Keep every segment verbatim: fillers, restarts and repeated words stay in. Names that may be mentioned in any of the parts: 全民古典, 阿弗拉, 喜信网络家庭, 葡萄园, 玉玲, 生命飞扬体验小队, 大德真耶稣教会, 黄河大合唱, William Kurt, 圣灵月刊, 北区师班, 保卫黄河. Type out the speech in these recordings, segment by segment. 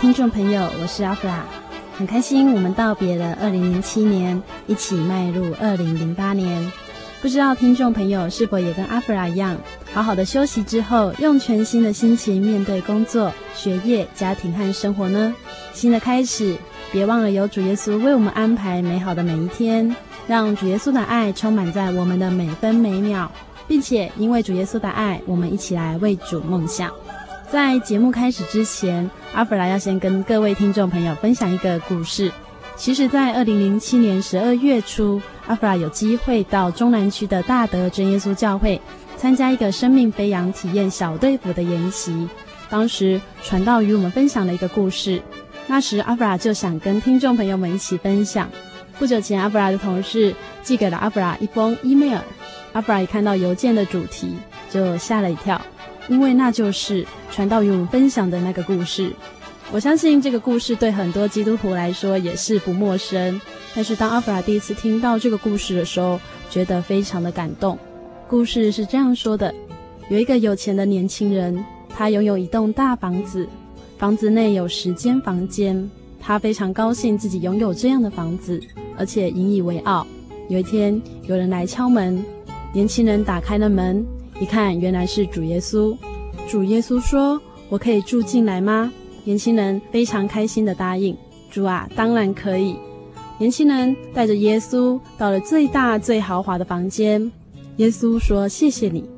听众朋友，我是阿弗拉，很开心我们道别了二零零七年，一起迈入二零零八年。不知道听众朋友是否也跟阿弗拉一样，好好的休息之后，用全新的心情面对工作、学业、家庭和生活呢？新的开始，别忘了有主耶稣为我们安排美好的每一天，让主耶稣的爱充满在我们的每分每秒，并且因为主耶稣的爱，我们一起来为主梦想。在节目开始之前，阿弗拉要先跟各位听众朋友分享一个故事。其实在二零零七年十二月初，阿弗拉有机会到中南区的大德真耶稣教会参加一个生命飞扬体验小队服的研习，当时传道与我们分享了一个故事。那时阿弗拉就想跟听众朋友们一起分享。不久前，阿弗拉的同事寄给了阿弗拉一封 email， 阿弗拉一看到邮件的主题就吓了一跳，因为那就是传道与我们分享的那个故事。我相信这个故事对很多基督徒来说也是不陌生，但是当阿弗拉第一次听到这个故事的时候，觉得非常的感动。故事是这样说的：有一个有钱的年轻人，他拥有一栋大房子，房子内有十间房间，他非常高兴自己拥有这样的房子，而且引以为傲。有一天，有人来敲门，年轻人打开了门，一看原来是主耶稣。主耶稣说：我可以住进来吗？年轻人非常开心地答应：主啊，当然可以。年轻人带着耶稣到了最大最豪华的房间，耶稣说：谢谢你。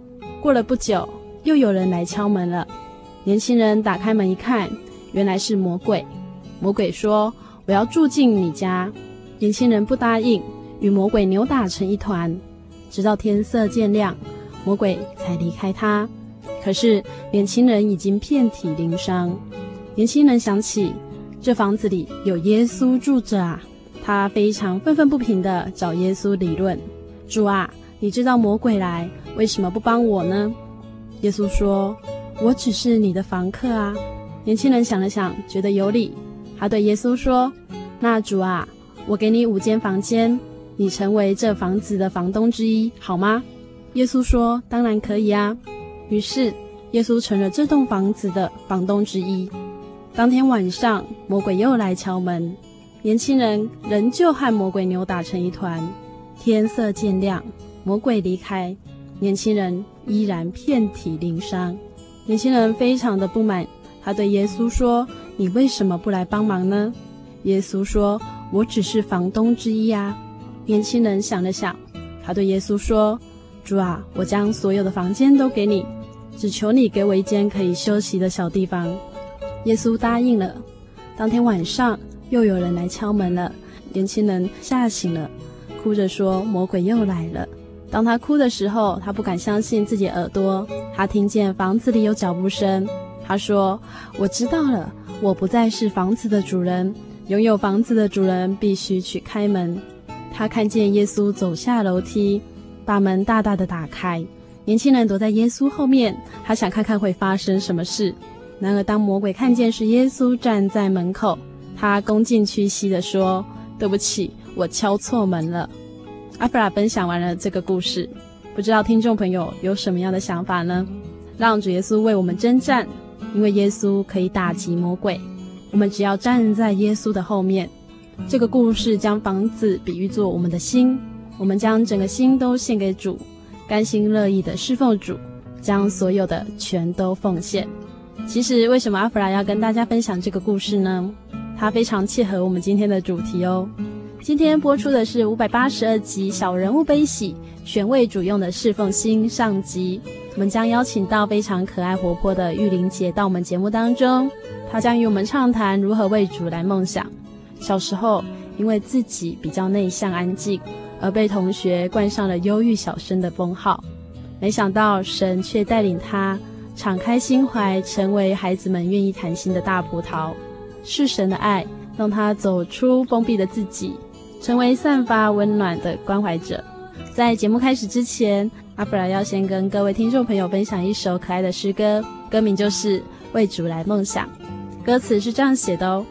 过了不久，又有人来敲门了，年轻人打开门一看，原来是魔鬼。魔鬼说：我要住进你家。年轻人不答应，与魔鬼扭打成一团，直到天色渐亮，魔鬼才离开他。可是年轻人已经遍体鳞伤。年轻人想起这房子里有耶稣住着啊，他非常愤愤不平地找耶稣理论：主啊，你知道魔鬼来，为什么不帮我呢？耶稣说：我只是你的房客啊。年轻人想了想，觉得有理，他对耶稣说：那主啊，我给你五间房间，你成为这房子的房东之一好吗？耶稣说：当然可以啊。于是耶稣成了这栋房子的房东之一。当天晚上，魔鬼又来敲门，年轻人仍旧和魔鬼扭打成一团。天色渐亮，魔鬼离开，年轻人依然遍体鳞伤。年轻人非常的不满，他对耶稣说：你为什么不来帮忙呢？耶稣说：我只是房东之一啊。年轻人想了想，他对耶稣说：主啊，我将所有的房间都给你，只求你给我一间可以休息的小地方。耶稣答应了。当天晚上，又有人来敲门了，年轻人吓醒了，哭着说：魔鬼又来了。当他哭的时候，他不敢相信自己耳朵，他听见房子里有脚步声。他说：我知道了，我不再是房子的主人，拥有房子的主人必须去开门。他看见耶稣走下楼梯，把门大大的打开，年轻人躲在耶稣后面，他想看看会发生什么事。然而当魔鬼看见是耶稣站在门口，他恭敬屈膝地说：对不起，我敲错门了。阿弗拉分享完了这个故事，不知道听众朋友有什么样的想法呢？让主耶稣为我们征战，因为耶稣可以打击魔鬼，我们只要站在耶稣的后面。这个故事将房子比喻作我们的心，我们将整个心都献给主，甘心乐意的侍奉主，将所有的全都奉献。其实为什么阿弗拉要跟大家分享这个故事呢？它非常切合我们今天的主题哦。今天播出的是五百八十二集《小人物悲喜》全为主用的侍奉心上集，我们将邀请到非常可爱活泼的玉玲姐到我们节目当中，她将与我们畅谈如何为主来梦想。小时候因为自己比较内向安静，而被同学冠上了忧郁小生的封号，没想到神却带领她敞开心怀，成为孩子们愿意谈心的大葡萄。是神的爱让她走出封闭的自己，成为散发温暖的关怀者。在节目开始之前，阿弗拉要先跟各位听众朋友分享一首可爱的诗歌，歌名就是《为主来梦想》，歌词是这样写的哦：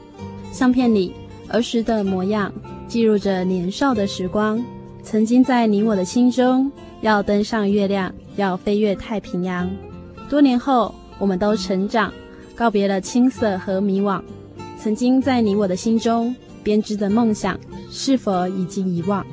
相片里儿时的模样，记录着年少的时光，曾经在你我的心中，要登上月亮，要飞越太平洋。多年后我们都成长，告别了青涩和迷惘，曾经在你我的心中编织的梦想是否已经遗忘？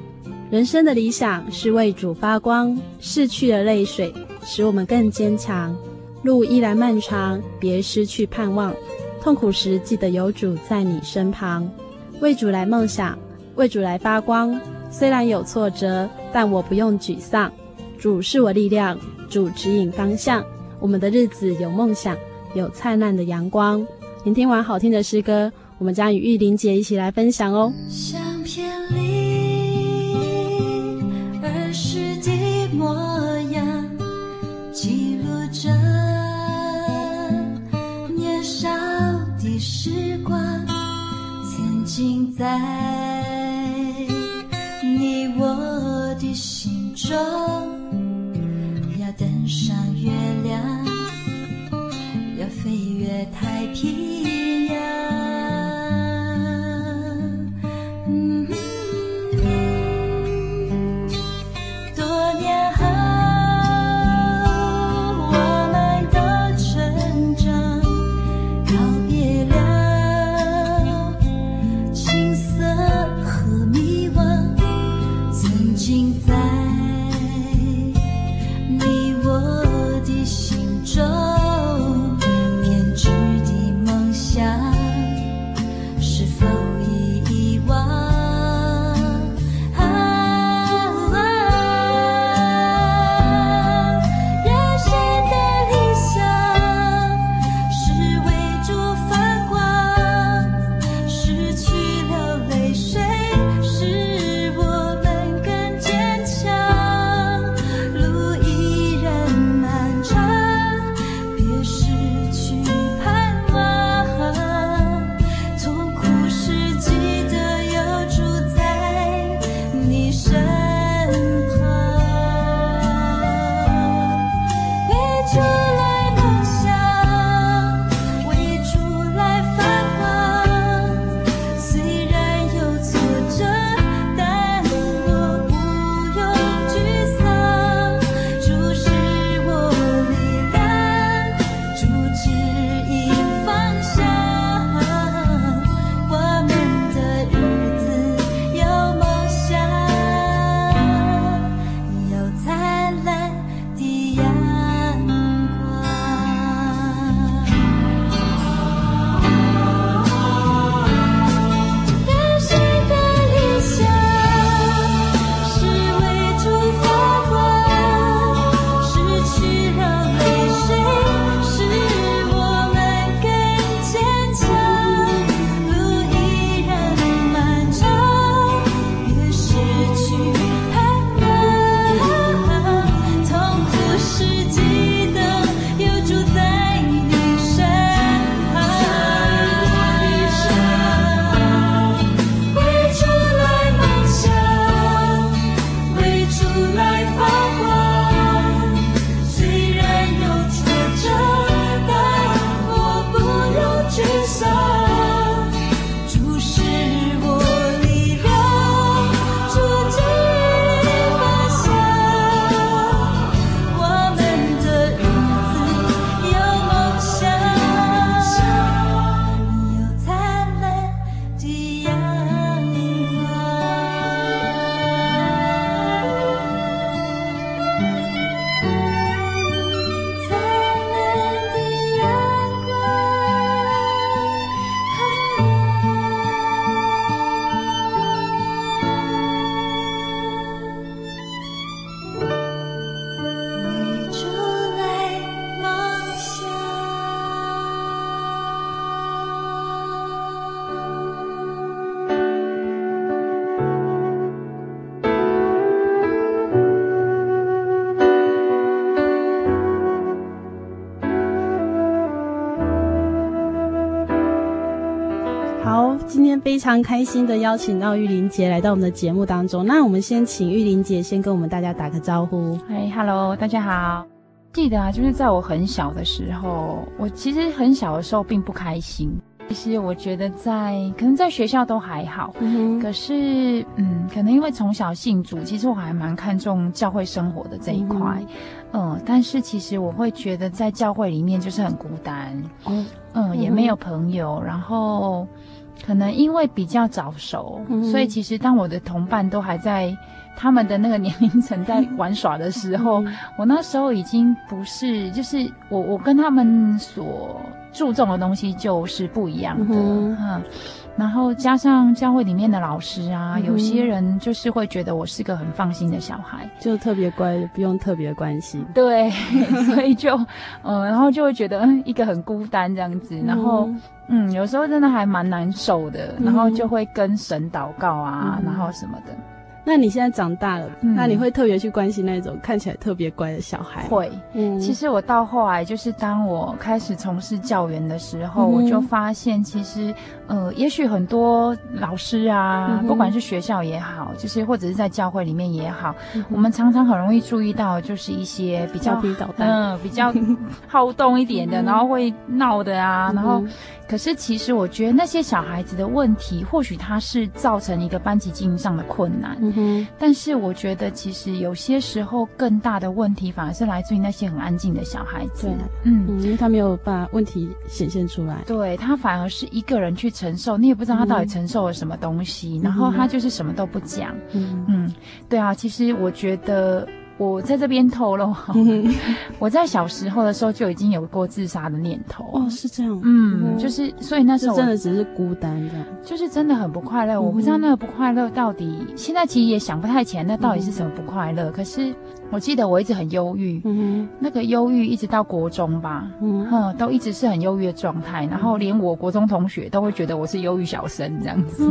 人生的理想是为主发光，逝去的泪水使我们更坚强，路依然漫长，别失去盼望，痛苦时记得有主在你身旁。为主来梦想，为主来发光，虽然有挫折，但我不用沮丧，主是我力量，主指引方向，我们的日子有梦想，有灿烂的阳光。聆听完好听的诗歌，我们将与玉玲姐一起来分享哦。相片里儿时的模样，记录着年少的时光，曾经在你我的心中，要登上月亮，要飞越太平洋。非常开心的邀请到玉玲姐来到我们的节目当中。那我们先请玉玲姐先跟我们大家打个招呼。嗨 Hello 大家好。记得啊，就是在我很小的时候，我其实很小的时候并不开心。其实我觉得在可能在学校都还好，嗯、可是嗯，可能因为从小信主，其实我还蛮看重教会生活的这一块，嗯、呃，但是其实我会觉得在教会里面就是很孤单，嗯、哦呃，也没有朋友，嗯、然后可能因为比较早熟，嗯、所以其实当我的同伴都还在他们的那个年龄层在玩耍的时候，嗯、我那时候已经不是，就是我我跟他们所注重的东西就是不一样的，嗯嗯、然后加上教会里面的老师啊，嗯、有些人就是会觉得我是个很放心的小孩，就特别乖，不用特别关心，对，所以就嗯，然后就会觉得嗯，一个很孤单这样子，然后嗯，有时候真的还蛮难受的，然后就会跟神祷告啊，嗯、然后什么的。那你现在长大了，嗯、那你会特别去关心那种看起来特别乖的小孩？会，嗯、其实我到后来就是当我开始从事教员的时候，嗯、我就发现其实呃，也许很多老师啊，嗯、不管是学校也好，就是或者是在教会里面也好，嗯、我们常常很容易注意到就是一些比较比较嗯比较好动一点的，嗯、然后会闹的啊，嗯、然后。可是其实我觉得那些小孩子的问题，或许它是造成一个班级经营上的困难，嗯哼，但是我觉得其实有些时候更大的问题反而是来自于那些很安静的小孩子，嗯，因为他没有把问题显现出来，对，他反而是一个人去承受，你也不知道他到底承受了什么东西，嗯、然后他就是什么都不讲，嗯嗯，对啊，其实我觉得我在这边透露，我在小时候的时候就已经有过自杀的念头。哦，是这样。嗯，就是所以那时候真的只是孤单的，就是真的很不快乐。我不知道那个不快乐到底，现在其实也想不太起来，那到底是什么不快乐？可是我记得我一直很忧郁，嗯，那个忧郁一直到国中吧，嗯，都一直是很忧郁的状态。然后连我国中同学都会觉得我是忧郁小生这样子。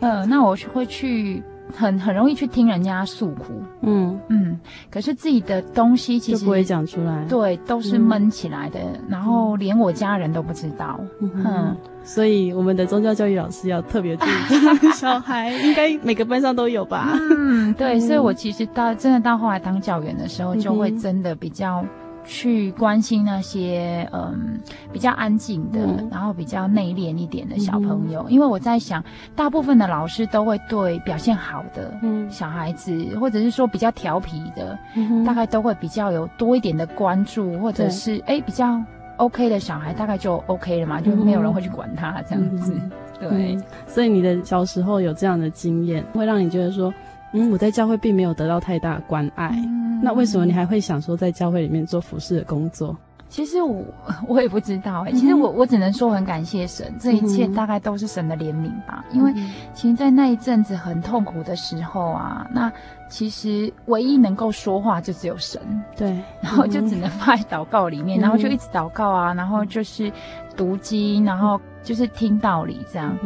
嗯，那我会去。很很容易去听人家诉苦，嗯嗯，可是自己的东西其实就不会讲出来，对，都是闷起来的，嗯、然后连我家人都不知道，嗯。嗯，所以我们的宗教教育老师要特别注意小孩，应该每个班上都有吧？嗯，对，所以我其实到真的到后来当教员的时候，就会真的比较。去关心那些嗯比较安静的，嗯、然后比较内敛一点的小朋友，嗯、因为我在想，大部分的老师都会对表现好的小孩子，嗯、或者是说比较调皮的，嗯、大概都会比较有多一点的关注，或者是哎比较 OK 的小孩，大概就 OK 了嘛，嗯、就没有人会去管他这样子。嗯、对，所以你的小时候有这样的经验，会让你觉得说，嗯，我在教会并没有得到太大的关爱。嗯，那为什么你还会想说在教会里面做服事的工作？其实我我也不知道哎、欸，其实我我只能说很感谢神，这一切大概都是神的怜悯吧。因为其实，在那一阵子很痛苦的时候啊，那其实唯一能够说话就只有神，对，然后就只能放在祷告里面，然后就一直祷告啊，然后就是读经，然后就是听道理这样。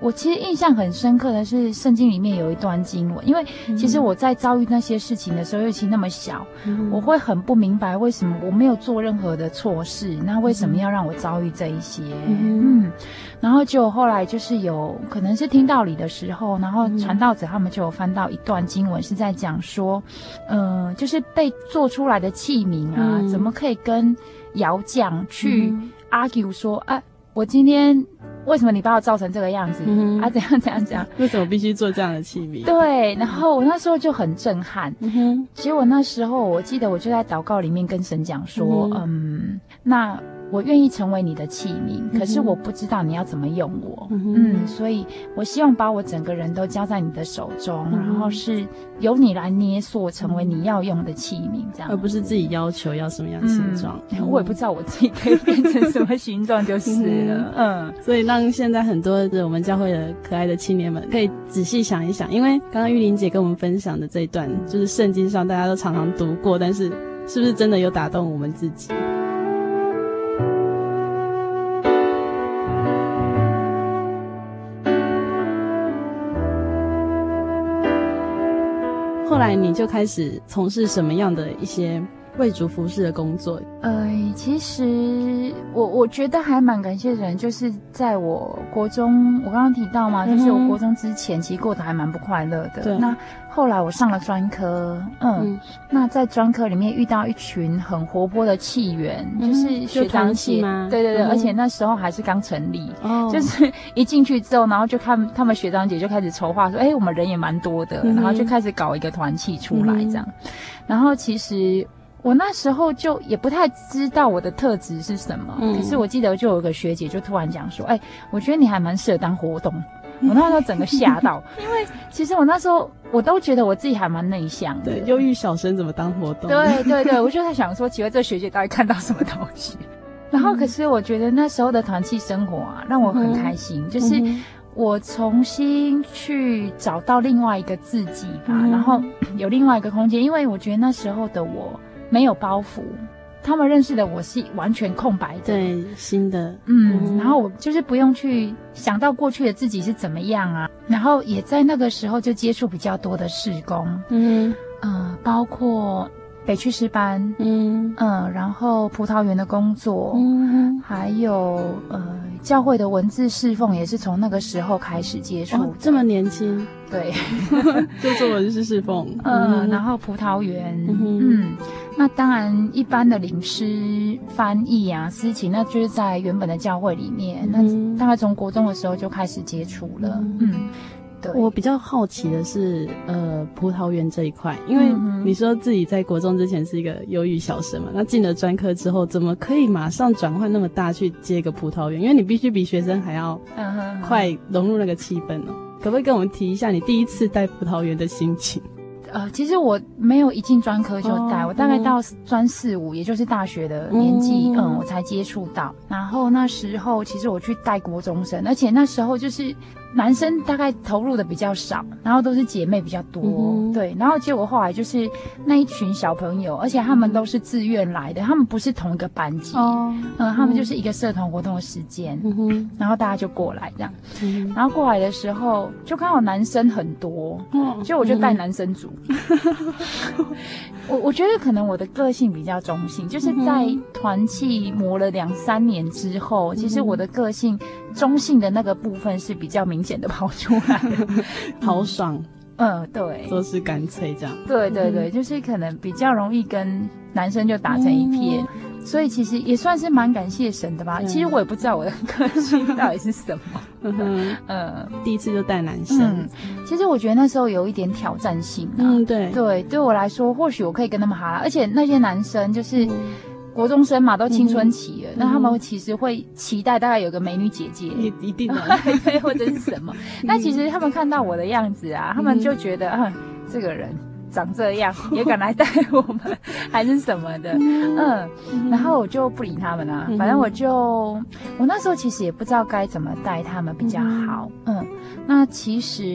我其实印象很深刻的是，圣经里面有一段经文，因为其实我在遭遇那些事情的时候，尤其那么小，嗯、我会很不明白为什么我没有做任何的错事，那为什么要让我遭遇这一些？嗯，嗯，然后就后来就是有可能是听道理的时候，然后传道者他们就有翻到一段经文，是在讲说，嗯、呃，就是被做出来的器皿啊，嗯、怎么可以跟窑匠去 argue 说，啊，我今天。为什么你把我造成这个样子、嗯、啊？怎样怎样怎样？为什么必须做这样的器皿？对，然后我那时候就很震撼。嗯、结果那时候我记得我就在祷告里面跟神讲说，嗯, 嗯，那我愿意成为你的器皿，嗯、可是我不知道你要怎么用我。嗯, 嗯，所以我希望把我整个人都交在你的手中，嗯、然后是由你来捏塑成为你要用的器皿，这样，而不是自己要求要什么样的形状。嗯嗯、我也不知道我自己可以变成什么形状就是了。嗯，所以那。让现在很多的我们教会的可爱的青年们可以仔细想一想，因为刚刚玉玲姐跟我们分享的这一段，就是圣经上大家都常常读过，但是是不是真的有打动我们自己？后来你就开始从事什么样的一些为主服侍的工作？呃，其实我我觉得还蛮感谢人，就是在我国中，我刚刚提到嘛，嗯、就是我国中之前其实过得还蛮不快乐的。那后来我上了专科，嗯，嗯那在专科里面遇到一群很活泼的气员，嗯、就是学长姐，对对对，嗯、而且那时候还是刚成立，哦、就是一进去之后，然后就看他们学长姐就开始筹划说，哎、欸，我们人也蛮多的，嗯、然后就开始搞一个团契出来这样，嗯、然后其实。我那时候就也不太知道我的特质是什么，嗯、可是我记得就有个学姐就突然讲说：“哎、欸，我觉得你还蛮适合当活动。”我那时候整个吓到，因为其实我那时候我都觉得我自己还蛮内向的，对，忧郁小生怎么当活动？对对对，我就在想说，奇怪，这学姐到底看到什么东西？然后可是我觉得那时候的团契生活啊，让我很开心，嗯、就是我重新去找到另外一个自己吧，嗯、然后有另外一个空间，因为我觉得那时候的我。没有包袱，他们认识的我是完全空白的，对，新的，嗯，嗯然后我就是不用去想到过去的自己是怎么样啊，然后也在那个时候就接触比较多的事工，嗯，呃，包括北区师班，嗯，呃，然后葡萄园的工作，嗯，还有呃，教会的文字侍奉也是从那个时候开始接触，哦，这么年轻。对，就做文字侍奉，嗯、呃，然后葡萄园，嗯, 嗯，那当然一般的领诗翻译啊、诗情，那就是在原本的教会里面，嗯、那大概从国中的时候就开始接触了，嗯。嗯对，我比较好奇的是，呃，葡萄园这一块，因为你说自己在国中之前是一个忧郁小生嘛，那进了专科之后，怎么可以马上转换那么大去接个葡萄园？因为你必须比学生还要快融入那个气氛哦。可不可以跟我们提一下你第一次带葡萄园的心情？呃，其实我没有一进专科就带，哦、我大概到专四五，也就是大学的年纪，嗯，嗯，我才接触到。然后那时候其实我去带国中生，而且那时候就是男生大概投入的比较少，然后都是姐妹比较多，嗯、对。然后结果后来就是那一群小朋友，而且他们都是自愿来的，他们不是同一个班级，哦、嗯，他们就是一个社团活动的时间，嗯、然后大家就过来这样，嗯、然后过来的时候就看到男生很多，嗯、所以我就带男生组。我我觉得可能我的个性比较中性，就是在团契磨了两三年之后，嗯、其实我的个性中性的那个部分是比较明显的跑出来的，好爽，嗯，对，做事干脆这样，对对对，就是可能比较容易跟男生就打成一片。嗯所以其实也算是蛮感谢神的吧。其实我也不知道我的个性到底是什么。嗯，呃，第一次就带男生，嗯，其实我觉得那时候有一点挑战性啊。嗯，对，对，对我来说，或许我可以跟他们哈拉，而且那些男生就是。嗯国中生嘛，都青春期了，嗯、那他们其实会期待大概有个美女姐姐，一一定的，对，或者是什么。那其实他们看到我的样子啊，嗯、他们就觉得啊，这个人长这样也敢来带我们，还是什么的，嗯。嗯然后我就不理他们啊，嗯、反正我就我那时候其实也不知道该怎么带他们比较好，嗯。嗯那其实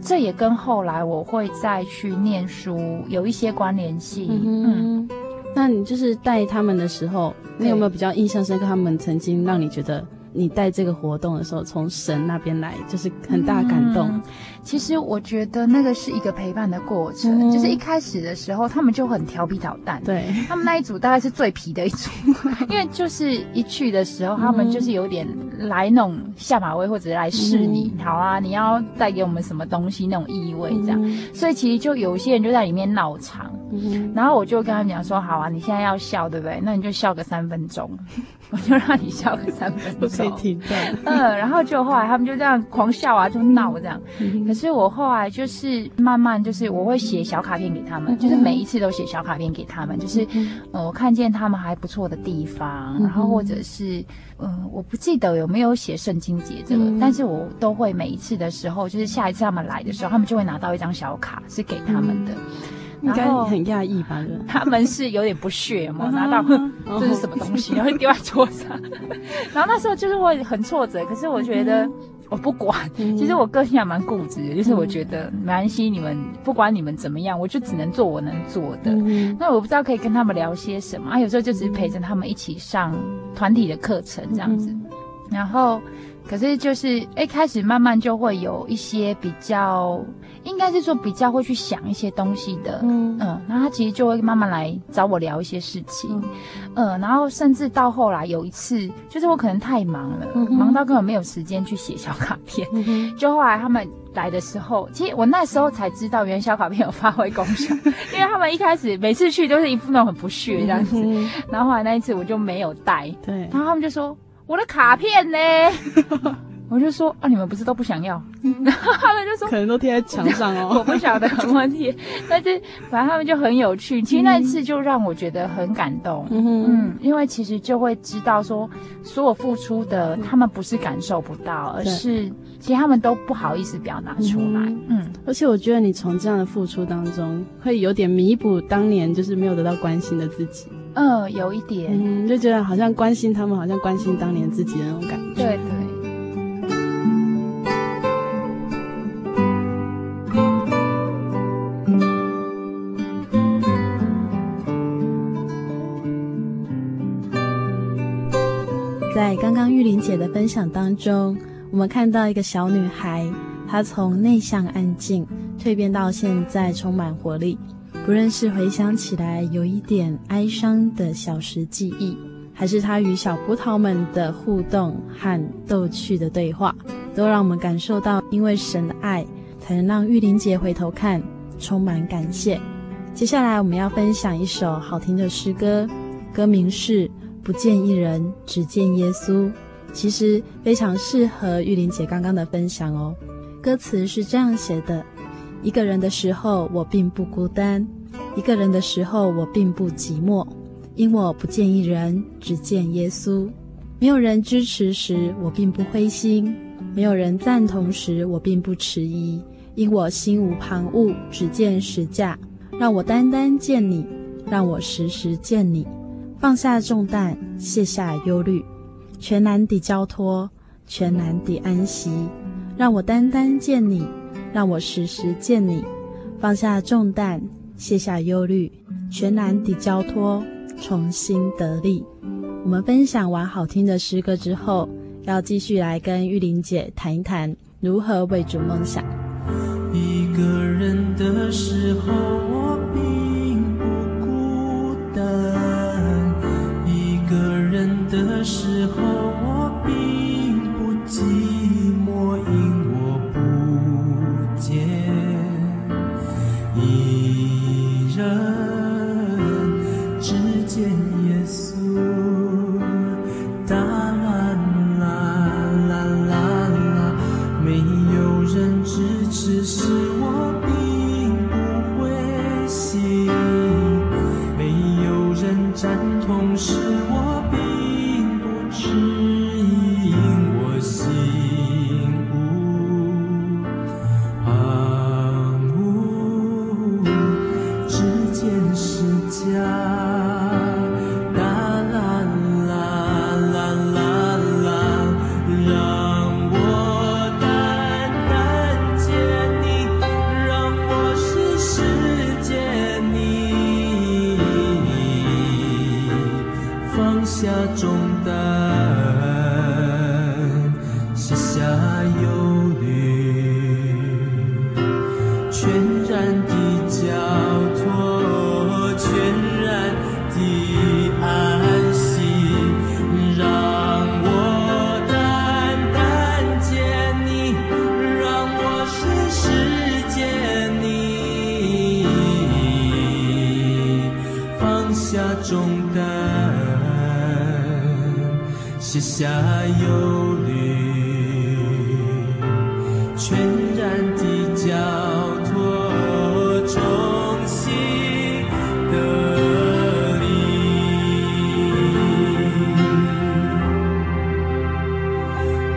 这也跟后来我会再去念书有一些关联性，嗯。嗯那你就是带他们的时候，你有没有比较印象深刻？他们曾经让你觉得你带这个活动的时候，从神那边来，就是很大感动。嗯、其实我觉得那个是一个陪伴的过程，嗯、就是一开始的时候，他们就很调皮捣蛋。对，他们那一组大概是最皮的一组，因为就是一去的时候，他们就是有点来那种下马威，或者来试你，嗯、好啊，你要带给我们什么东西那种意味这样。嗯、所以其实就有些人就在里面闹场。嗯、然后我就跟他们讲说，好啊，你现在要笑，对不对？那你就笑个三分钟，我就让你笑个三分钟。不可以停顿。嗯，然后就后来他们就这样狂笑啊，就闹这样。嗯、可是我后来就是慢慢就是我会写小卡片给他们，嗯、就是每一次都写小卡片给他们，就是嗯、呃，我看见他们还不错的地方，嗯、然后或者是嗯、呃，我不记得有没有写圣经节这个，嗯、但是我都会每一次的时候，就是下一次他们来的时候，他们就会拿到一张小卡是给他们的。嗯应该很讶异吧？他们是有点不屑嘛，拿到这是什么东西，然后丢在桌上。然后那时候就是我很挫折，可是我觉得我不管。其实我个性还蛮固执的，就是我觉得没关系，你们不管你们怎么样，我就只能做我能做的。那我不知道可以跟他们聊些什么啊，有时候就只是陪着他们一起上团体的课程这样子。然后可是就是一开始慢慢就会有一些比较，应该是说比较会去想一些东西的，嗯嗯，然后他其实就会慢慢来找我聊一些事情，嗯，嗯然后甚至到后来有一次，就是我可能太忙了，嗯、忙到根本没有时间去写小卡片，嗯、就后来他们来的时候，其实我那时候才知道，原来小卡片有发挥功效，因为他们一开始每次去都是一副那种很不屑这样子，嗯、然后后来那一次我就没有带，对，然后他们就说。我的卡片呢？我就说啊，你们不是都不想要？然后他们就说，可能都贴在墙上哦。我不晓得怎么贴，但是反正他们就很有趣。其实那一次就让我觉得很感动，嗯，嗯因为其实就会知道说，所有付出的、嗯、他们不是感受不到，而是其实他们都不好意思表达出来。嗯，嗯而且我觉得你从这样的付出当中，会有点弥补当年就是没有得到关心的自己。嗯，有一点，嗯，就觉得好像关心他们，好像关心当年自己的那种感觉。对对。在刚刚玉玲姐的分享当中，我们看到一个小女孩，她从内向安静蜕变到现在充满活力。不论是回想起来有一点哀伤的小时记忆，还是他与小葡萄们的互动和逗趣的对话，都让我们感受到因为神的爱，才能让玉玲姐回头看，充满感谢。接下来我们要分享一首好听的诗歌，歌名是《不见一人，只见耶稣》，其实非常适合玉玲姐刚刚的分享哦。歌词是这样写的：一个人的时候，我并不孤单。一个人的时候，我并不寂寞，因我不见一人，只见耶稣。没有人支持时，我并不灰心；没有人赞同时，我并不迟疑，因我心无旁骛，只见实价。让我单单见你，让我时时见你，放下重担，卸下忧虑，全然地交托，全然地安息。让我单单见你，让我时时见你，放下重担。卸下忧虑，全然地交托，重新得力。我们分享完好听的诗歌之后，要继续来跟玉玲姐谈一谈如何为主梦想。一个人的时候我并不孤单，一个人的时候我并不寂寞，因我不见一人，只见耶稣。哒啦啦啦啦啦，没有人支持是我并不灰心，没有人赞同是我并不迟疑，我心。卸下忧虑，全然地交托，重新得力。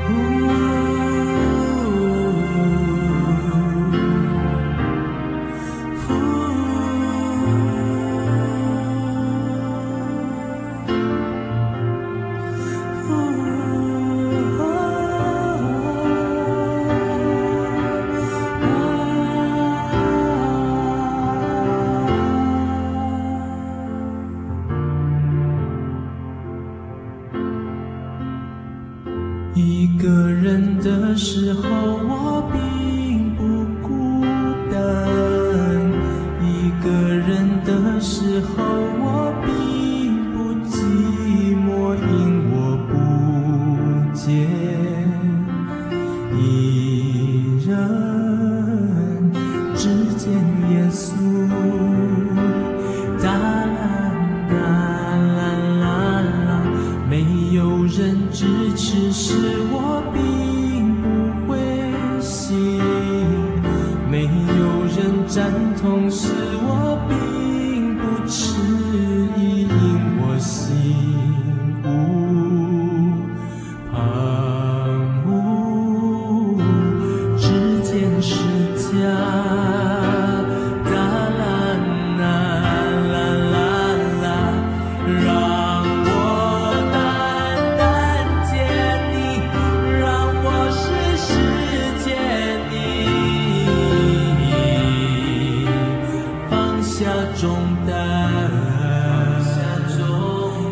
哦哦Oh, 时候我并不寂寞，因我不见一人，只见耶稣。哒啦哒啦啦啦，没有人支持是我并不灰心，没有人赞同是我并迟疑，因我心无旁骛，只见释迦。哒啦啦啦啦啦，让我单单见你，让我时时见你，放下重担。卸下忧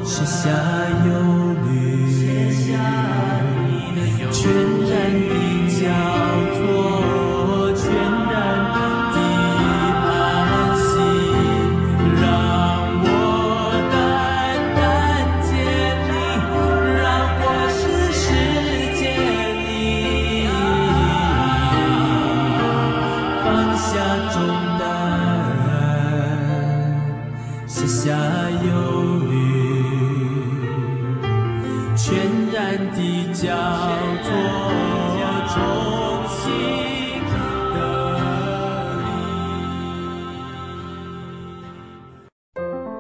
虑，全然地交托，全然地安息，让我单单见你，让我时时见你，放下重担，卸下忧虑，全然地交托，衷心的你。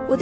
我对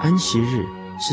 安息日是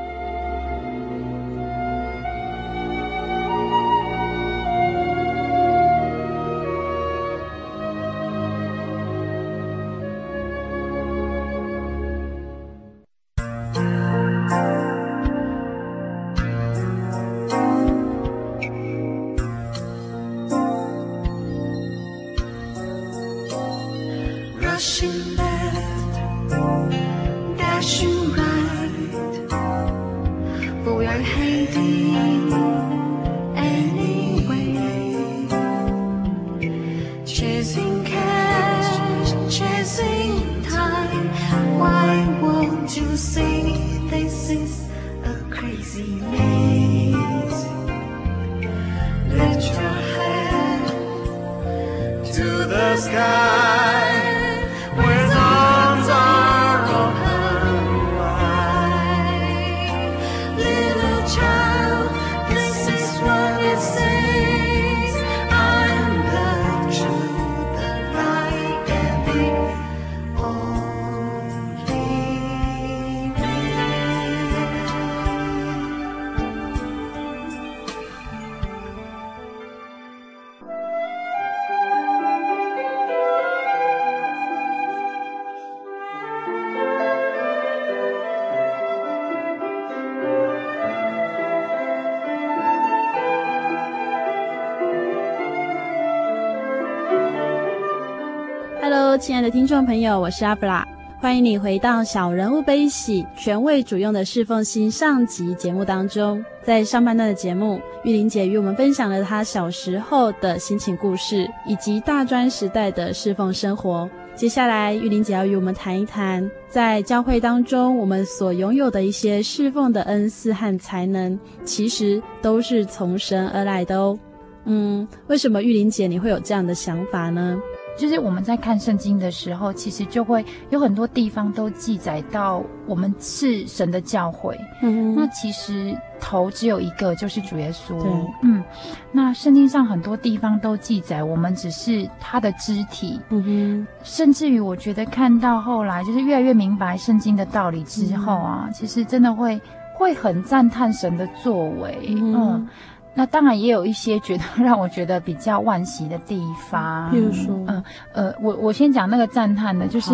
To the sky 亲爱的听众朋友，我是阿弗拉，欢迎你回到小人物悲喜全为主用的侍奉心上集节目当中。在上半段的节目，玉玲姐与我们分享了她小时候的心情故事，以及大专时代的侍奉生活。接下来玉玲姐要与我们谈一谈，在教会当中我们所拥有的一些侍奉的恩赐和才能，其实都是从神而来的哦。嗯，为什么玉玲姐你会有这样的想法呢？就是我们在看圣经的时候，其实就会有很多地方都记载到我们是神的教会。嗯，那其实头只有一个，就是主耶稣。嗯，那圣经上很多地方都记载我们只是他的肢体。嗯哼，甚至于我觉得看到后来，就是越来越明白圣经的道理之后啊，嗯、其实真的会会很赞叹神的作为。嗯。嗯，那当然也有一些觉得让我觉得比较惋惜的地方，比如说，嗯呃，我我先讲那个赞叹的，就是，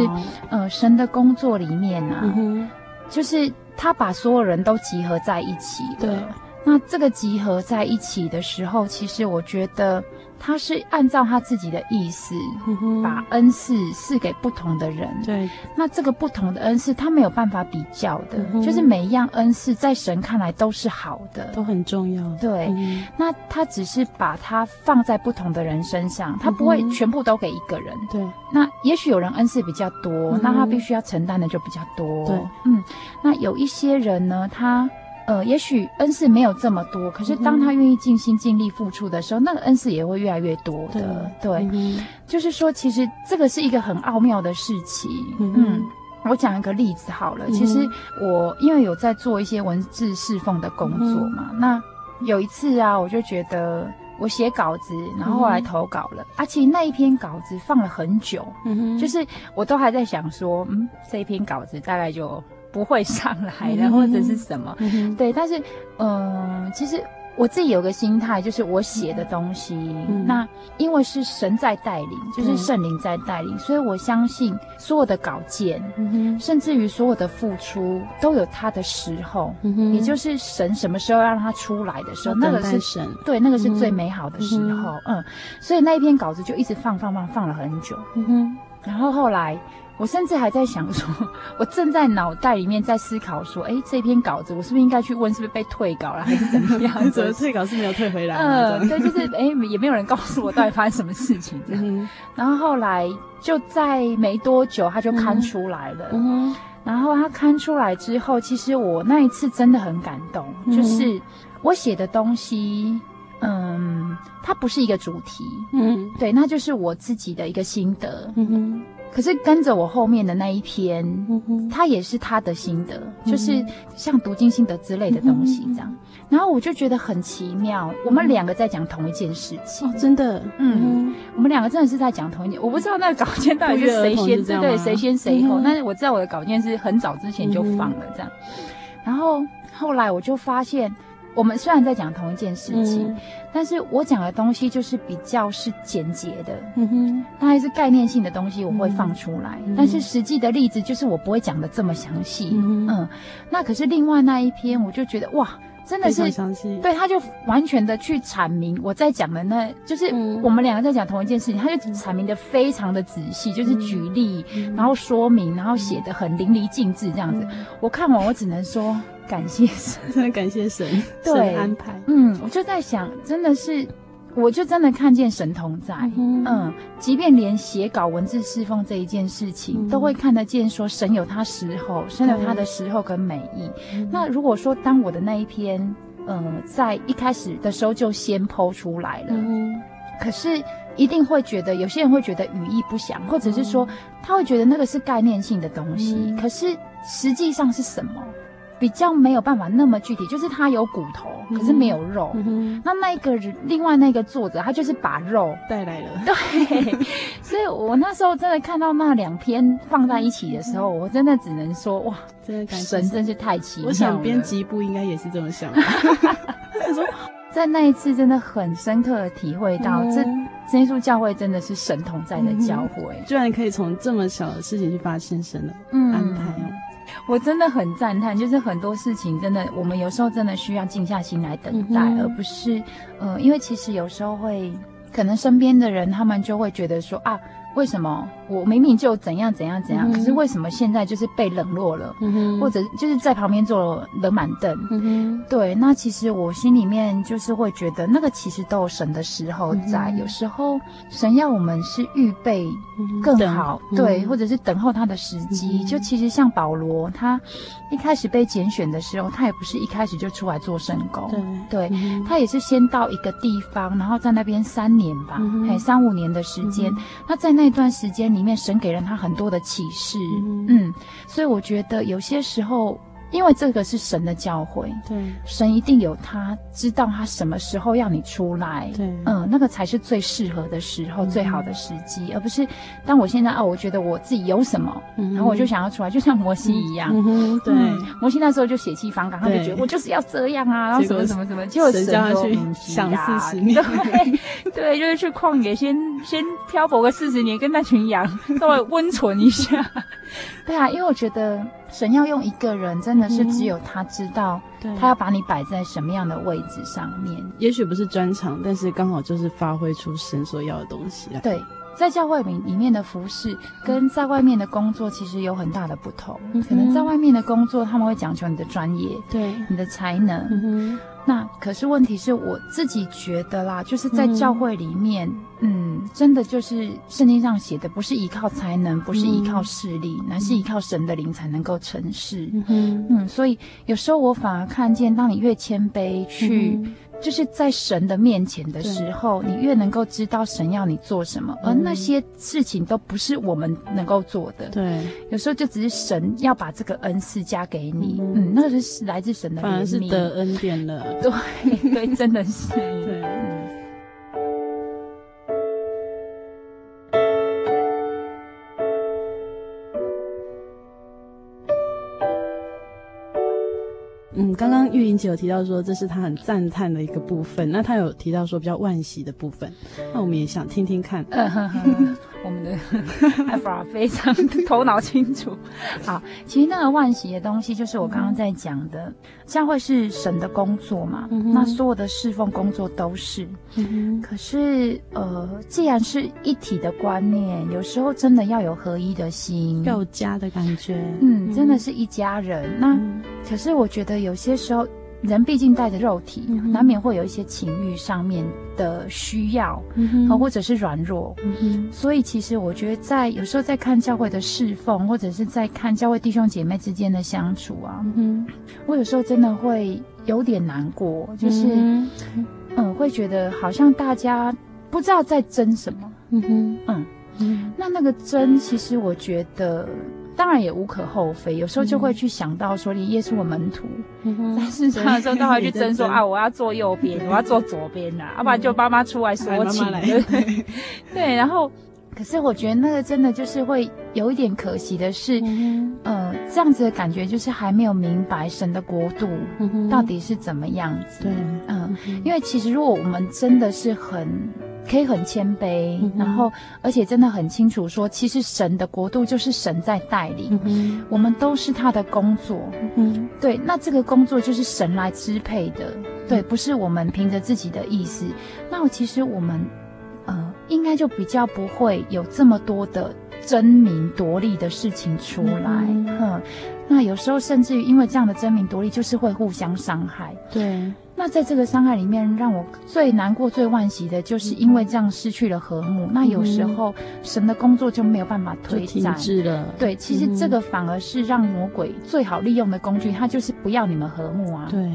呃，神的工作里面啊，嗯、就是他把所有人都集合在一起了。对，那这个集合在一起的时候，其实我觉得他是按照他自己的意思，嗯、把恩赐赐给不同的人。对，那这个不同的恩赐，他没有办法比较的，嗯、就是每一样恩赐在神看来都是好的，都很重要。对，嗯、那他只是把它放在不同的人身上，他不会全部都给一个人。对，嗯，那也许有人恩赐比较多，嗯、那他必须要承担的就比较多。对，嗯，那有一些人呢，他。呃，也许恩赐没有这么多，可是当他愿意尽心尽力付出的时候，嗯、那个恩赐也会越来越多的。对，对，嗯、就是说，其实这个是一个很奥妙的事情。嗯。嗯，我讲一个例子好了，嗯、其实我因为有在做一些文字侍奉的工作嘛，嗯、那有一次啊，我就觉得我写稿子，然后后来投稿了，嗯、啊，其实那一篇稿子放了很久，嗯、就是我都还在想说，嗯，这一篇稿子大概就不会上来的，或者是什么，嗯、对，但是，嗯、呃，其实我自己有个心态，就是我写的东西，嗯、那因为是神在带领，就是圣灵在带领，嗯、所以我相信所有的稿件，嗯、甚至于所有的付出，都有它的时候，嗯、也就是神什么时候要让它出来的时候，那个是神，对，那个是最美好的时候。嗯，嗯，所以那一篇稿子就一直放放放放了很久，嗯哼，然后后来。我甚至还在想说，我正在脑袋里面在思考说，哎，这篇稿子我是不是应该去问是不是被退稿了，还是怎么样？怎么退稿是没有退回来？嗯、呃，对，就是哎，也没有人告诉我到底发生什么事情这样。嗯、然后后来就在没多久，他就刊出来了。嗯，然后他刊出来之后，其实我那一次真的很感动，嗯、就是我写的东西。嗯，它不是一个主题，嗯，对，那就是我自己的一个心得，嗯哼。可是跟着我后面的那一篇，嗯哼，它也是他的心得，嗯、就是像读经心得之类的东西这样。嗯、然后我就觉得很奇妙，我们两个在讲同一件事情，哦，真的，嗯，嗯，我们两个真的是在讲同一件。我不知道那个稿件到底是谁先，对对，谁先谁后，嗯、但是我知道我的稿件是很早之前就放了这样。嗯、然后后来我就发现。我们虽然在讲同一件事情，嗯、但是我讲的东西就是比较是简洁的，嗯哼，当然是概念性的东西我会放出来，嗯、但是实际的例子就是我不会讲的这么详细，嗯, 嗯，那可是另外那一篇我就觉得哇，真的是非常详细，对，他就完全的去阐明我在讲的那，就是我们两个在讲同一件事情，嗯、他就阐明的非常的仔细，就是举例，嗯、然后说明，然后写的很淋漓尽致这样子。嗯、我看完我只能说。感谢神，真的感谢神，神安排。嗯，我就在想，真的是，我就真的看见神同在。嗯, 嗯，即便连写稿文字侍奉这一件事情，嗯、都会看得见，说神有他时候，神有他的时候跟美意。嗯、那如果说当我的那一篇，呃，在一开始的时候就先剖出来了，嗯、可是。一定会觉得有些人会觉得语义不详，或者是说他会觉得那个是概念性的东西，嗯、可是实际上是什么比较没有办法那么具体，就是他有骨头，嗯、可是没有肉。嗯、那那一个另外那个作者，他就是把肉带来了。对，所以我那时候真的看到那两篇放在一起的时候，嗯、我真的只能说哇，真的感觉神真是太奇妙了。我想编辑部应该也是这么想的。说在那一次真的很深刻的体会到，嗯、这真耶稣教会真的是神同在的教会，嗯、居然可以从这么小的事情去发现神的安排。嗯、我真的很赞叹，就是很多事情真的，我们有时候真的需要静下心来等待，嗯、而不是呃，因为其实有时候会可能身边的人他们就会觉得说啊。为什么我明明就怎样怎样怎样、嗯、可是为什么现在就是被冷落了、嗯、或者就是在旁边坐冷板凳、嗯、对，那其实我心里面就是会觉得那个其实都有神的时候在、嗯、有时候神要我们是预备更好、嗯、对、嗯、或者是等候他的时机、嗯、就其实像保罗他一开始被拣选的时候他也不是一开始就出来做圣工，对，对、嗯、他也是先到一个地方然后在那边三年吧、嗯、嘿，三五年的时间、嗯、那在那段时间里面神给了他很多的启示， 嗯, 嗯，所以我觉得有些时候因为这个是神的教诲，对，神一定有他知道他什么时候要你出来，对，嗯，那个才是最适合的时候、嗯、最好的时机，而不是当我现在啊，我觉得我自己有什么、嗯、然后我就想要出来，就像摩西一样、嗯嗯、对、嗯、摩西那时候就血气方刚，他就觉得我就是要这样啊，然后什么什么什么，结果神叫他去想四十年，对对，就是去旷野先先漂泊个四十年，跟那群羊稍微温存一下对啊，因为我觉得神要用一个人真的是只有他知道他要把你摆在什么样的位置上面，也许不是专长，但是刚好就是发挥出神所要的东西来。对，在教会里面的服事跟在外面的工作其实有很大的不同、嗯、可能在外面的工作他们会讲求你的专业，对，你的才能、嗯、那可是问题是我自己觉得啦，就是在教会里面、嗯嗯，真的就是圣经上写的，不是依靠才能，不是依靠势力，乃、嗯、是依靠神的灵才能够成事。嗯嗯，所以有时候我反而看见，当你越谦卑去、嗯，就是在神的面前的时候，你越能够知道神要你做什么、嗯，而那些事情都不是我们能够做的。对，有时候就只是神要把这个恩赐加给你，嗯，嗯，那个是来自神的怜悯，反而是得恩典了。对对，真的是对。嗯，刚刚玉莹姐有提到说这是她很赞叹的一个部分，那她有提到说比较惋惜的部分，那我们也想听听看。呃、呵呵我们的阿弗拉非常头脑清楚。好，其实那个惋惜的东西就是我刚刚在讲的，教会是神的工作嘛、嗯、那所有的侍奉工作都是、嗯、可是呃，既然是一体的观念，有时候真的要有合一的心，要有家的感觉，嗯，真的是一家人、嗯、那、嗯、可是我觉得有有些时候人毕竟带着肉体、嗯、难免会有一些情欲上面的需要、嗯、或者是软弱、嗯、所以其实我觉得在有时候在看教会的侍奉，或者是在看教会弟兄姐妹之间的相处啊、嗯、我有时候真的会有点难过，就是嗯、呃、会觉得好像大家不知道在争什么，嗯哼，嗯嗯，那那个争其实我觉得当然也无可厚非，有时候就会去想到说，连耶稣的门徒、嗯、在世上的时候，都会去争说啊，我要坐右边，我要坐左边啦、啊，要、嗯啊、不然就妈妈出来说情，妈妈对不对？对，然后，可是我觉得那个真的就是会有一点可惜的是，嗯、呃，这样子的感觉就是还没有明白神的国度到底是怎么样子。对、嗯，嗯，因为其实如果我们真的是很。可以很谦卑、嗯、然后而且真的很清楚说其实神的国度就是神在带领、嗯、我们都是他的工作、嗯、对，那这个工作就是神来支配的、嗯、对，不是我们凭着自己的意思，那我其实我们呃，应该就比较不会有这么多的争名夺利的事情出来、嗯嗯、那有时候甚至于因为这样的争名夺利就是会互相伤害，对，那在这个伤害里面让我最难过最惋惜的就是因为这样失去了和睦、嗯、那有时候神的工作就没有办法推展，就停滞了，对，其实这个反而是让魔鬼最好利用的工具，他就是不要你们和睦啊，对，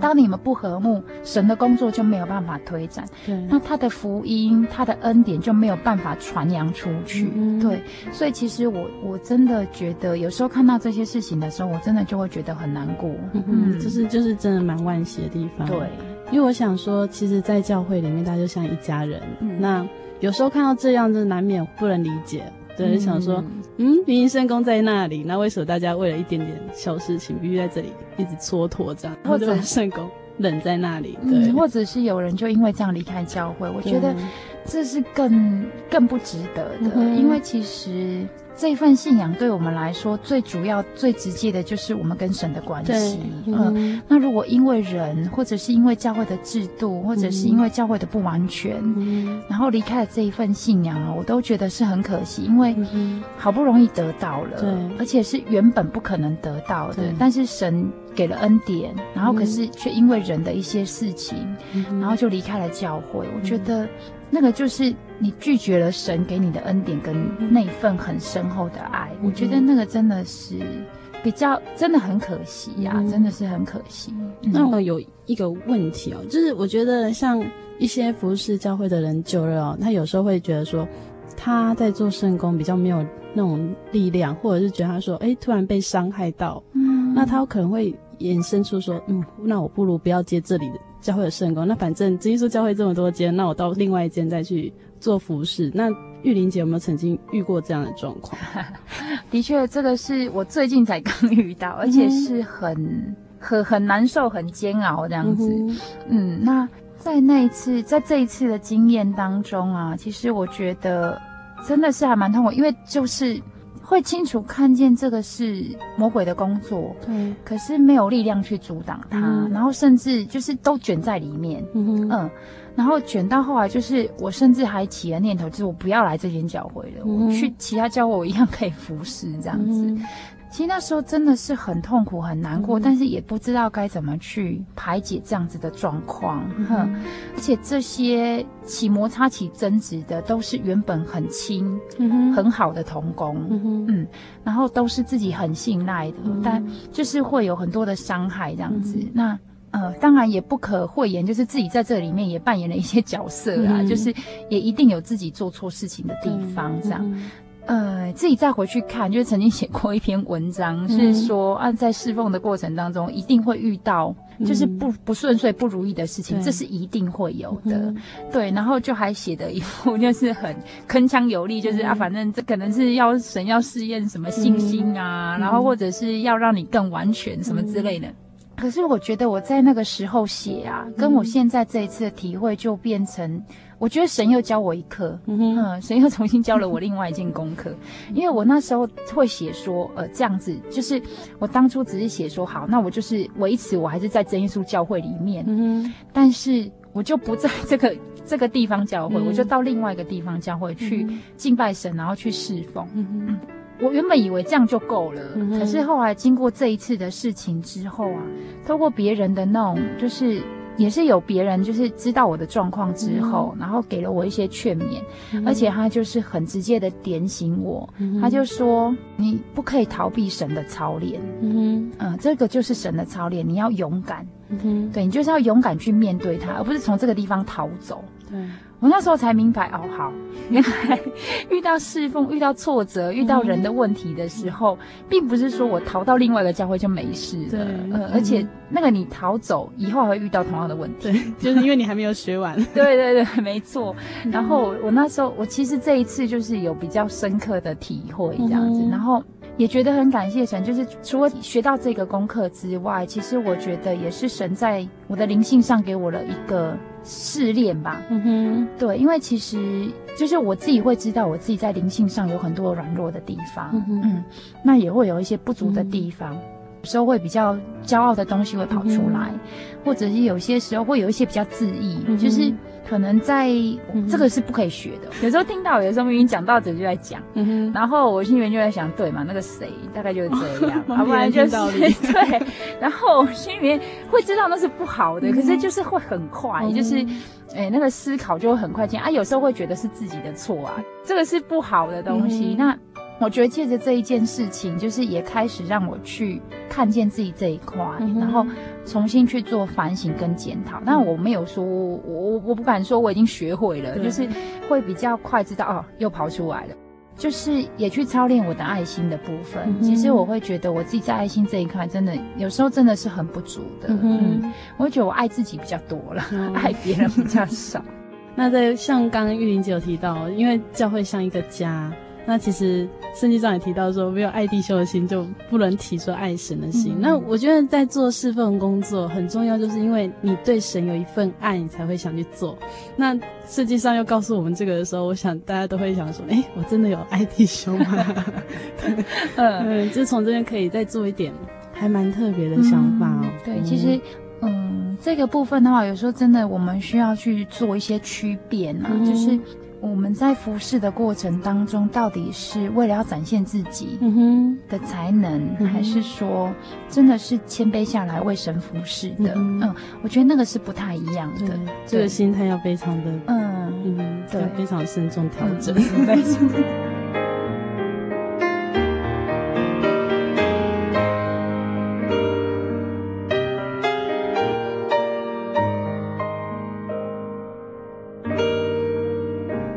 当你们不和睦，神的工作就没有办法推展，对，那他的福音他的恩典就没有办法传扬出去、嗯、对，所以其实我我真的觉得有时候看到这些事情的时候我真的就会觉得很难过，嗯，这是就是真的蛮惋惜的地方，对，因为我想说其实在教会里面大家就像一家人、嗯、那有时候看到这样就难免不能理解，对，就想说嗯，明明圣工在那里，那为什么大家为了一点点小事情必须在这里一直蹉跎这样，或者圣工冷在那里，对、嗯、或者是有人就因为这样离开教会，我觉得这是更更不值得的、嗯、因为其实这份信仰对我们来说最主要最直接的就是我们跟神的关系。嗯、呃，那如果因为人或者是因为教会的制度或者是因为教会的不完全、嗯、然后离开了这一份信仰啊，我都觉得是很可惜，因为好不容易得到了、嗯、而且是原本不可能得到的，但是神给了恩典，然后可是却因为人的一些事情、嗯、然后就离开了教会、嗯、我觉得那个就是你拒绝了神给你的恩典跟那一份很深厚的爱、嗯、我觉得那个真的是比较真的很可惜呀、啊嗯，真的是很可惜、嗯、那我有一个问题哦，就是我觉得像一些服侍教会的人久了哦，他有时候会觉得说他在做圣工比较没有那种力量，或者是觉得他说哎，突然被伤害到、嗯、那他可能会衍生出说嗯，那我不如不要接这里的教会的圣工，那反正基督教教会这么多间，那我到另外一间再去做服事。那玉玲姐有没有曾经遇过这样的状况？的确，这个是我最近才刚遇到，而且是很、嗯、很很难受、很煎熬这样子。嗯, 嗯，那在那一次，在这一次的经验当中啊，其实我觉得真的是还蛮痛苦，因为就是会清楚看见这个是魔鬼的工作，对，可是没有力量去阻挡它、嗯，然后甚至就是都卷在里面，嗯嗯，然后卷到后来就是我甚至还起了念头，就是我不要来这间教会了，嗯、我去其他教会我一样可以服侍这样子。嗯，其实那时候真的是很痛苦很难过、嗯、但是也不知道该怎么去排解这样子的状况、嗯、而且这些起摩擦起争执的都是原本很亲、嗯、很好的同工、嗯嗯、然后都是自己很信赖的、嗯、但就是会有很多的伤害这样子、嗯、那呃，当然也不可讳言，就是自己在这里面也扮演了一些角色啊、嗯、就是也一定有自己做错事情的地方这样、嗯嗯呃，自己再回去看，就是曾经写过一篇文章，嗯、是说啊，在侍奉的过程当中，一定会遇到就是不、嗯、不顺遂、不如意的事情，这是一定会有的、嗯。对，然后就还写的一副就是很铿锵有力，就是、嗯、啊，反正这可能是要神要试验什么信心啊、嗯，然后或者是要让你更完全什么之类的。嗯嗯，可是我觉得我在那个时候写啊，跟我现在这一次的体会就变成，我觉得神又教我一课， 嗯, 嗯，神又重新教了我另外一件功课，因为我那时候会写说，呃，这样子就是我当初只是写说好，那我就是维持我还是在真耶稣教会里面，嗯，但是我就不在这个这个地方教会、嗯，我就到另外一个地方教会去敬拜神，然后去侍奉。嗯嗯，我原本以为这样就够了、嗯、可是后来经过这一次的事情之后啊，透过别人的那种就是也是有别人就是知道我的状况之后、嗯、然后给了我一些劝勉、嗯、而且他就是很直接的点醒我、嗯、他就说你不可以逃避神的操练，嗯、呃、这个就是神的操练，你要勇敢，嗯，对，你就是要勇敢去面对它，而不是从这个地方逃走。对，我那时候才明白哦，好，原来遇到侍奉、遇到挫折、遇到人的问题的时候，嗯、并不是说我逃到另外一个教会就没事了。对，呃、嗯，而且那个你逃走以后还会遇到同样的问题，对，就是因为你还没有学完。对对对，没错。然后我那时候，我其实这一次就是有比较深刻的体会这样子，嗯、然后也觉得很感谢神，就是除了学到这个功课之外，其实我觉得也是神在我的灵性上给我了一个试炼吧，嗯哼，对，因为其实就是我自己会知道我自己在灵性上有很多软弱的地方， 嗯, 嗯，那也会有一些不足的地方，嗯、有时候会比较骄傲的东西会跑出来，嗯、或者是有些时候会有一些比较自意，嗯、就是可能在、嗯、这个是不可以学的，有时候听到有时候明明讲到者就在讲，嗯、然后我心里面就在想，对嘛，那个谁大概就是这样，要、哦啊、不然就是对，然后我心里面会知道那是不好的，嗯、可是就是会很快，嗯、就是哎、欸、那个思考就会很快进啊，有时候会觉得是自己的错啊，这个是不好的东西，嗯、那我觉得借着这一件事情，就是也开始让我去看见自己这一块，嗯、然后重新去做反省跟检讨。但我没有说，我我不敢说我已经学会了，就是会比较快知道哦，又跑出来了。就是也去操练我的爱心的部分，嗯、其实我会觉得我自己在爱心这一块真的有时候真的是很不足的，嗯嗯，我会觉得我爱自己比较多了，嗯、爱别人比较少。那在像刚刚玉玲姐有提到，因为教会像一个家，那其实圣经上也提到说，没有爱弟兄的心就不能提出爱神的心、嗯、那我觉得在做侍奉工作很重要，就是因为你对神有一份爱，你才会想去做。那圣经上又告诉我们这个的时候，我想大家都会想说，诶，我真的有爱弟兄吗？嗯，就从这边可以再做一点还蛮特别的想法哦、嗯、对，其实嗯，这个部分的话，有时候真的我们需要去做一些区别啊、嗯、就是我们在服侍的过程当中，到底是为了要展现自己的才能、嗯、还是说真的是谦卑下来为神服侍的？ 嗯, 嗯，我觉得那个是不太一样的，这个心态要非常的嗯嗯，对，非常慎重调整。嗯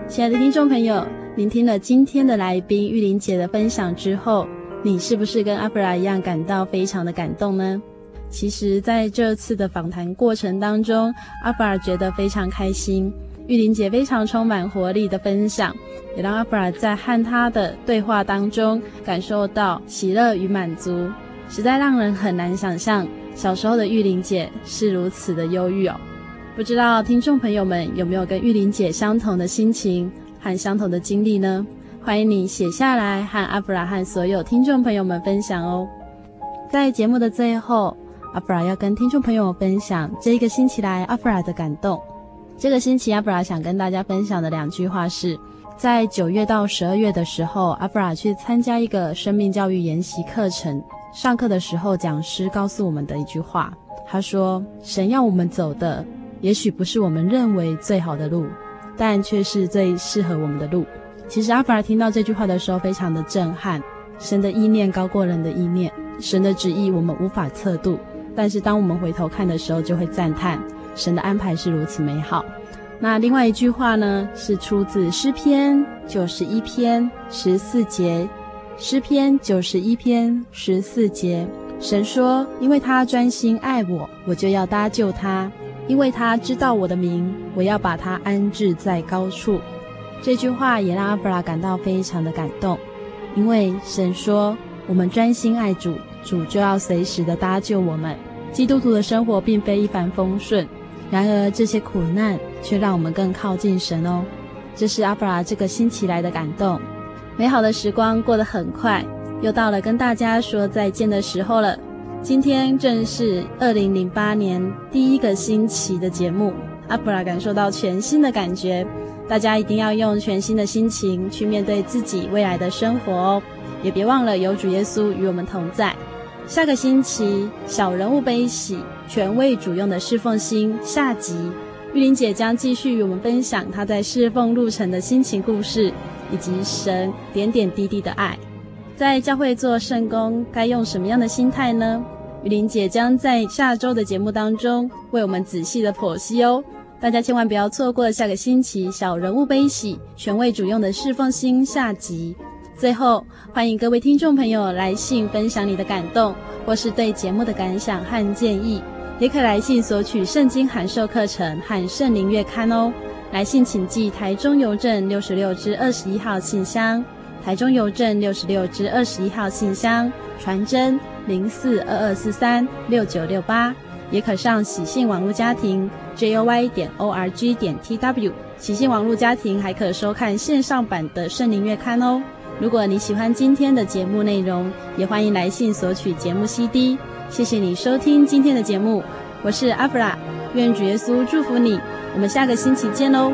亲爱的听众朋友，您听了今天的来宾玉玲姐的分享之后，你是不是跟阿弗拉一样感到非常的感动呢？其实在这次的访谈过程当中，阿弗拉觉得非常开心，玉玲姐非常充满活力的分享，也让阿弗拉在和她的对话当中感受到喜乐与满足，实在让人很难想象小时候的玉玲姐是如此的忧郁哦。不知道听众朋友们有没有跟玉玲姐相同的心情和相同的经历呢？欢迎你写下来和阿弗拉和所有听众朋友们分享哦。在节目的最后，阿弗拉要跟听众朋友们分享这一个星期来阿弗拉的感动。这个星期阿弗拉想跟大家分享的两句话是，在九月到十二月的时候，阿弗拉去参加一个生命教育研习课程，上课的时候讲师告诉我们的一句话，他说，神要我们走的也许不是我们认为最好的路，但却是最适合我们的路。其实阿弗拉听到这句话的时候非常的震撼，神的意念高过人的意念，神的旨意我们无法测度，但是当我们回头看的时候就会赞叹神的安排是如此美好。那另外一句话呢，是出自诗篇九十一篇十四节，诗篇九十一篇十四节，神说，因为他专心爱我，我就要搭救他，因为他知道我的名，我要把他安置在高处。这句话也让阿弗拉感到非常的感动，因为神说，我们专心爱主，主就要随时的搭救我们。基督徒的生活并非一帆风顺，然而这些苦难却让我们更靠近神哦。这是阿弗拉这个星期来的感动。美好的时光过得很快，又到了跟大家说再见的时候了。今天正是二零零八年第一个星期的节目，阿弗拉感受到全新的感觉，大家一定要用全新的心情去面对自己未来的生活哦，也别忘了有主耶稣与我们同在。下个星期小人物悲喜，全为主用的侍奉心下集，玉玲姐将继续与我们分享她在侍奉路程的心情故事，以及神点点滴滴的爱。在教会做圣工该用什么样的心态呢？玉玲姐将在下周的节目当中为我们仔细的剖析哦，大家千万不要错过下个星期小人物悲喜，全为主用的侍奉心下集。最后欢迎各位听众朋友来信分享你的感动或是对节目的感想和建议，也可来信索取圣经函授课程和圣灵月刊哦。来信请寄台中邮政六十六至二十一号信箱，台中邮政六十六至二十一号信箱，传真零四二二四三六九六八，也可上喜信网络家庭 joy 点 org 点 tw。 喜信网络家庭还可收看线上版的圣灵月刊哦。如果你喜欢今天的节目内容，也欢迎来信索取节目 C D。 谢谢你收听今天的节目，我是阿弗拉，愿主耶稣祝福你，我们下个星期见哦。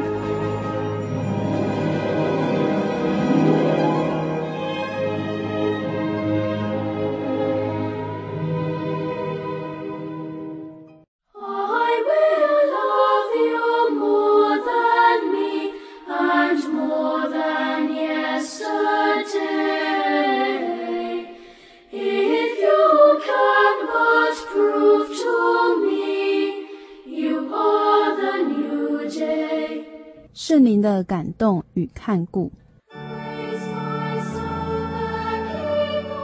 圣灵的感动与看顾。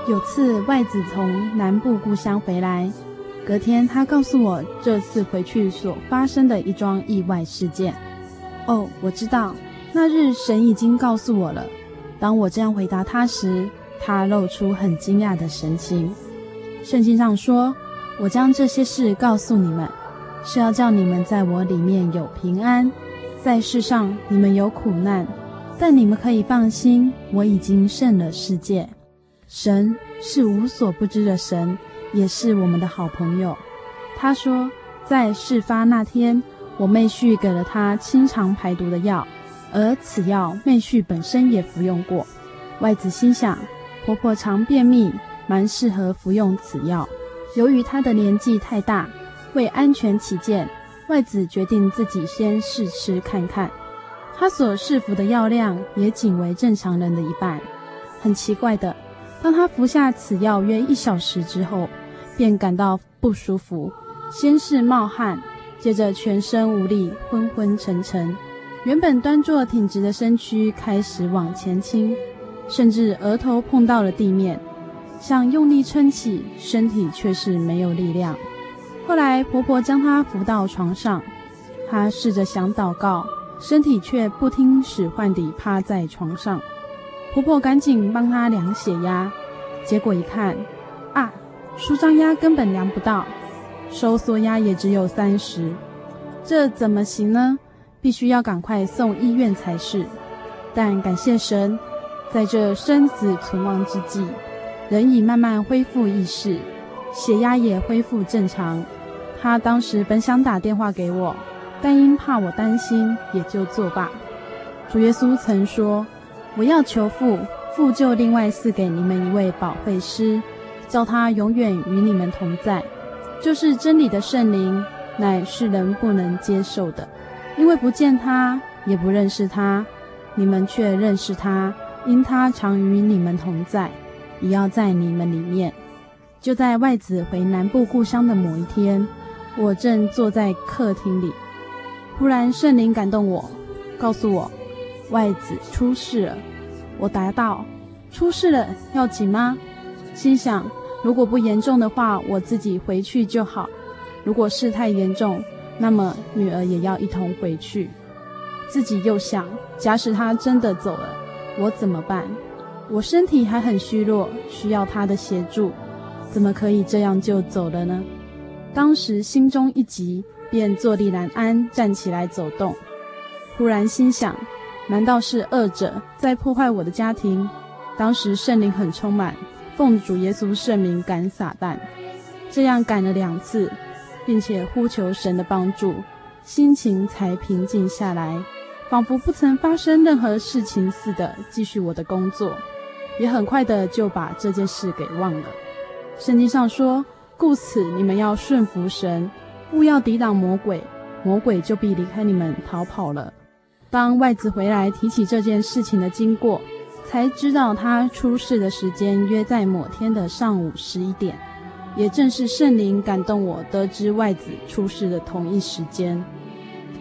有次外子从南部故乡回来，隔天他告诉我这次回去所发生的一桩意外事件。哦，我知道，那日神已经告诉我了，当我这样回答他时，他露出很惊讶的神情。圣经上说，我将这些事告诉你们，是要叫你们在我里面有平安。在世上你们有苦难，但你们可以放心，我已经胜了世界。神是无所不知的神，也是我们的好朋友。他说，在事发那天，我妹婿给了他清肠排毒的药，而此药妹婿本身也服用过。外子心想，婆婆常便秘，蛮适合服用此药。由于她的年纪太大，为安全起见，外子决定自己先试吃看看。她所试服的药量也仅为正常人的一半。很奇怪的，当她服下此药约一小时之后，便感到不舒服，先是冒汗，接着全身无力，昏昏沉沉。原本端坐挺直的身躯开始往前倾，甚至额头碰到了地面，想用力撑起，身体却是没有力量。后来婆婆将她扶到床上，她试着想祷告，身体却不听使唤地趴在床上。婆婆赶紧帮她量血压，结果一看，啊，舒张压根本量不到，收缩压也只有三十，这怎么行呢？必须要赶快送医院才是。但感谢神，在这生死存亡之际，人已慢慢恢复意识，血压也恢复正常。他当时本想打电话给我，但因怕我担心，也就作罢。主耶稣曾说，我要求父，父就另外赐给你们一位保惠师，叫他永远与你们同在，就是真理的圣灵，乃是人不能接受的，因为不见他，也不认识他，你们却认识他，因他常与你们同在，也要在你们里面。就在外子回南部故乡的某一天，我正坐在客厅里，忽然圣灵感动我，告诉我，外子出事了。我答道，出事了要紧吗？心想，如果不严重的话，我自己回去就好，如果事态严重，那么女儿也要一同回去。自己又想，假使她真的走了，我怎么办？我身体还很虚弱，需要她的协助，怎么可以这样就走了呢？当时心中一急，便坐立难安，站起来走动。忽然心想，难道是恶者在破坏我的家庭？当时圣灵很充满，奉主耶稣圣名赶撒旦，这样赶了两次，并且呼求神的帮助，心情才平静下来，仿佛不曾发生任何事情似的，继续我的工作，也很快的就把这件事给忘了。圣经上说，故此你们要顺服神，勿要抵挡魔鬼，魔鬼就必离开你们逃跑了。当外子回来提起这件事情的经过，才知道他出事的时间约在某天的上午十一点，也正是圣灵感动我得知外子出事的同一时间。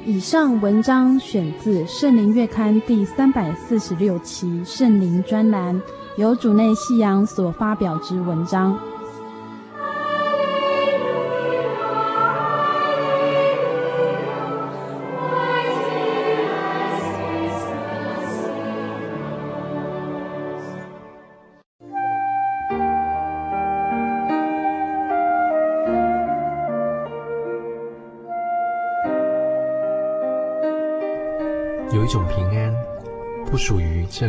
以上文章选自《圣灵月刊》第三百四十六期圣灵专栏，由主内信仰所发表之文章。有一种平安不属于这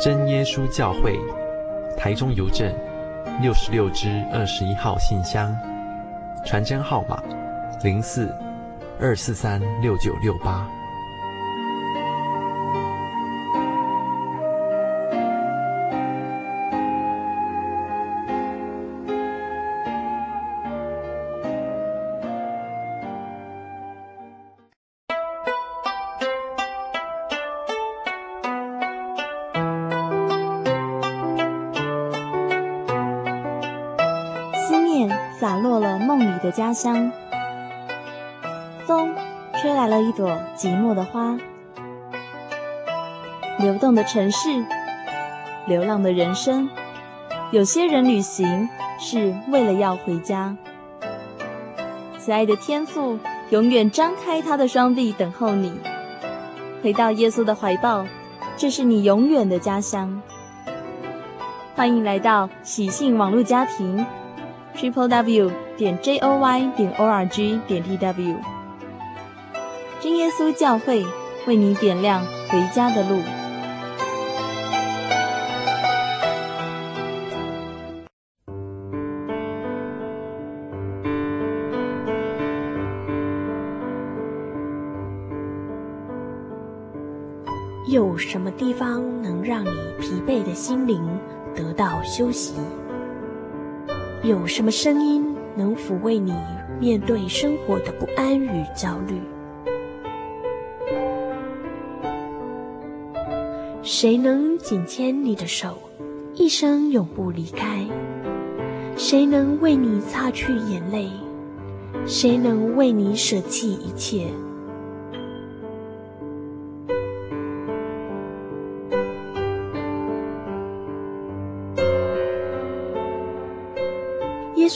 真耶稣教会台中邮政六十六支二十一号信箱，传真号码零四二四三六九六八。洒落了梦里的家乡。风吹来了一朵寂寞的花，流动的城市，流浪的人生，有些人旅行是为了要回家。慈爱的天父永远张开他的双臂等候你，回到耶稣的怀抱，这是你永远的家乡。欢迎来到喜信网络家庭 double u double u double u 点 j o y 点 o r g 点 t w， 真耶稣教会为你点亮回家的路。有什么地方能让你疲惫的心灵得到休息？有什么声音能抚慰你面对生活的不安与焦虑？谁能紧牵你的手，一生永不离开？谁能为你擦去眼泪？谁能为你舍弃一切？耶